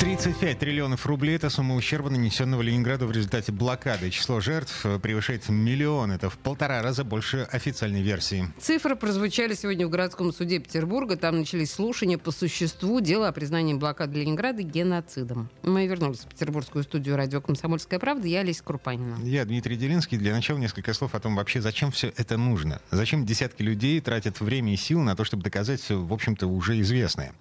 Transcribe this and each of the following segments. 35 триллионов рублей – это сумма ущерба, нанесенного Ленинграду в результате блокады. Число жертв превышает миллион. Это в 1,5 раза больше официальной версии. Цифры прозвучали сегодня в городском суде Петербурга. Там начались слушания по существу дела о признании блокады Ленинграда геноцидом. Мы вернулись в петербургскую студию радио «Комсомольская правда». Я Олеся Курпанина. Я Дмитрий Делинский. Для начала несколько слов о том вообще, зачем все это нужно. Зачем десятки людей тратят время и силы на то, чтобы доказать все, в общем-то, уже известное.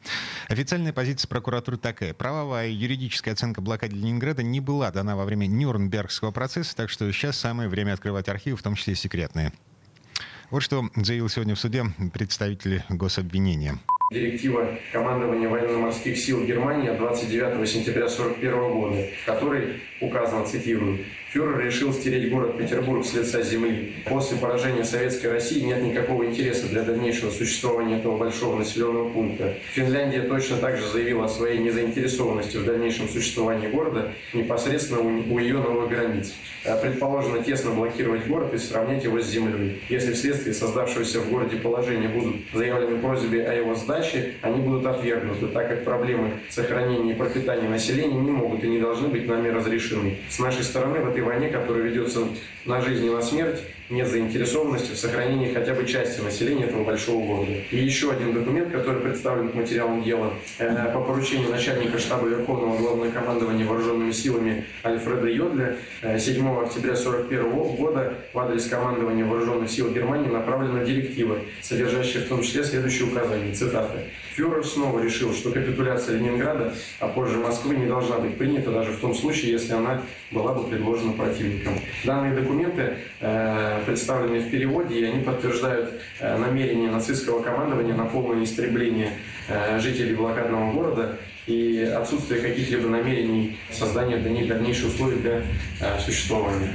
Официальная позиция прокуратуры такая. Правовая юридическая оценка блокады Ленинграда не была дана во время Нюрнбергского процесса, так что сейчас самое время открывать архивы, в том числе и секретные. Вот что заявил сегодня в суде представитель гособвинения. Директива командования военно-морских сил Германии от 29 сентября 1941 года, в которой указано, цитирую, «Фюрер решил стереть город Петербург с лица земли. После поражения Советской России нет никакого интереса для дальнейшего существования этого большого населенного пункта. Финляндия точно так же заявила о своей незаинтересованности в дальнейшем существовании города непосредственно у ее новых границ. Предположено тесно блокировать город и сравнять его с землей. Если вследствие создавшегося в городе положения будут заявлены просьбы о его сдаче, они будут отвергнуты, так как проблемы сохранения и пропитания населения не могут и не должны быть нами разрешены. С нашей стороны в этой войне, которая ведется на жизнь и на смерть, нет заинтересованности в сохранении хотя бы части населения этого большого города». И еще один документ, который представлен к материалам дела по поручению начальника штаба Верховного Главнокомандования Вооруженными силами Альфреда Йодля 7 октября 1941 года в адрес командования Вооруженных сил Германии направлена директива, содержащая в том числе следующие указания. Цитата. «Фюрер снова решил, что капитуляция Ленинграда, а позже Москвы, не должна быть принята даже в том случае, если она была бы предложена противникам». Данные документы представленные в переводе, и они подтверждают намерение нацистского командования на полное истребление жителей блокадного города и отсутствие каких-либо намерений создания для них дальнейших условий для существования.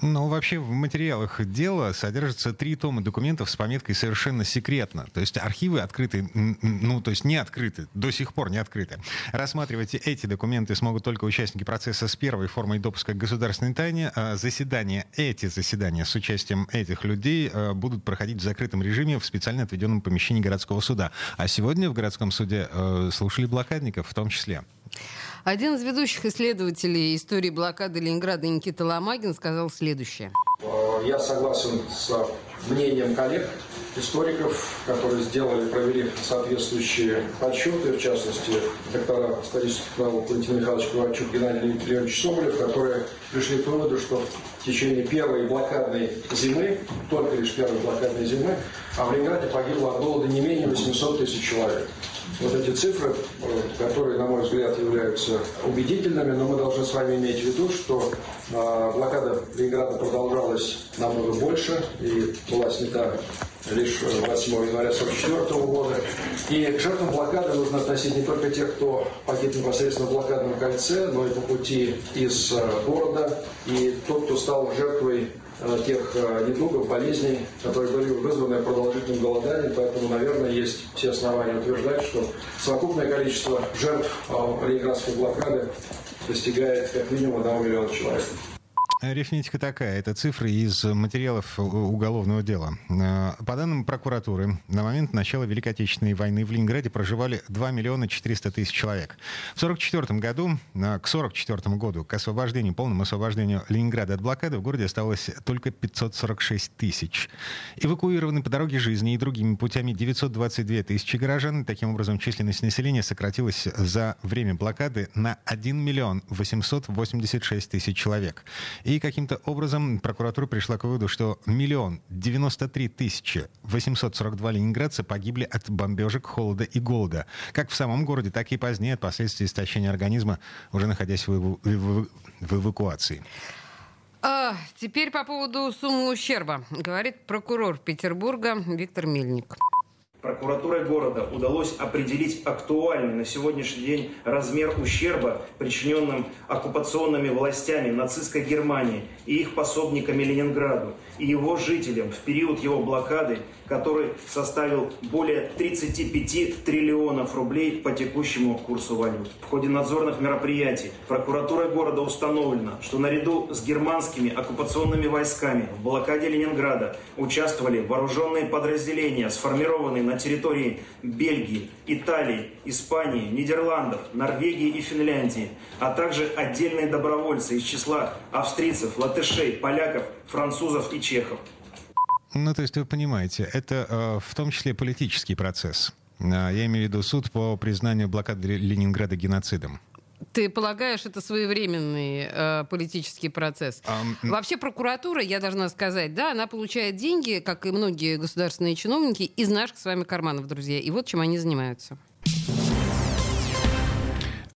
Ну, вообще, в материалах дела содержатся 3 тома документов с пометкой «совершенно секретно». То есть архивы открыты, не открыты, до сих пор не открыты. Рассматривать эти документы смогут только участники процесса с первой формой допуска к государственной тайне. Эти заседания с участием этих людей будут проходить в закрытом режиме в специально отведенном помещении городского суда. А сегодня в городском суде слушали блокадников в том числе. Один из ведущих исследователей истории блокады Ленинграда Никита Ломагин сказал следующее. Я согласен с мнением коллег, историков, которые провели соответствующие подсчеты, в частности, доктора исторических наук Валентин Михайлович Ковальчук, Геннадий Леонидович Соболев, которые пришли к выводу, что в течение только лишь первой блокадной зимы, а в Ленинграде погибло от голода не менее 800 тысяч человек. Вот эти цифры, которые, на мой взгляд, являются убедительными, но мы должны с вами иметь в виду, что блокада Ленинграда продолжалась намного больше и была снята лишь 8 января 1944 года. И к жертвам блокады нужно относить не только тех, кто погиб непосредственно в блокадном кольце, но и по пути из города, и тот, кто стал жертвой тех недугов, болезней, которые были вызваны продолжительным голоданием. Поэтому, наверное, есть все основания утверждать, что совокупное количество жертв ленинградской блокады достигает как минимум 1 миллиона человек. Арифметика такая. Это цифры из материалов уголовного дела. По данным прокуратуры, на момент начала Великой Отечественной войны в Ленинграде проживали 2 миллиона 400 тысяч человек. В 1944 году, к 1944 году, к освобождению, полному освобождению Ленинграда от блокады, в городе осталось только 546 тысяч. Эвакуированы по дороге жизни и другими путями 922 тысячи горожан. Таким образом, численность населения сократилась за время блокады на 1 миллион 886 тысяч человек. И каким-то образом прокуратура пришла к выводу, что 1 093 842 ленинградца погибли от бомбежек, холода и голода. Как в самом городе, так и позднее от последствий истощения организма, уже находясь в эвакуации. Теперь по поводу суммы ущерба, говорит прокурор Петербурга Виктор Мельник. Прокуратурой города удалось определить актуальный на сегодняшний день размер ущерба, причиненным оккупационными властями нацистской Германии и их пособниками Ленинграду. и его жителям в период его блокады, который составил более 35 триллионов рублей по текущему курсу валют. В ходе надзорных мероприятий прокуратурой города установлено, что наряду с германскими оккупационными войсками в блокаде Ленинграда участвовали вооруженные подразделения, сформированные на территории Бельгии, Италии, Испании, Нидерландов, Норвегии и Финляндии, а также отдельные добровольцы из числа австрийцев, латышей, поляков, французов и чехов. Ну, то есть вы понимаете, это в том числе политический процесс. Я имею в виду суд по признанию блокады Ленинграда геноцидом. Ты полагаешь, это своевременный политический процесс? Вообще прокуратура, я должна сказать, да, она получает деньги, как и многие государственные чиновники, из наших с вами карманов, друзья. И вот чем они занимаются.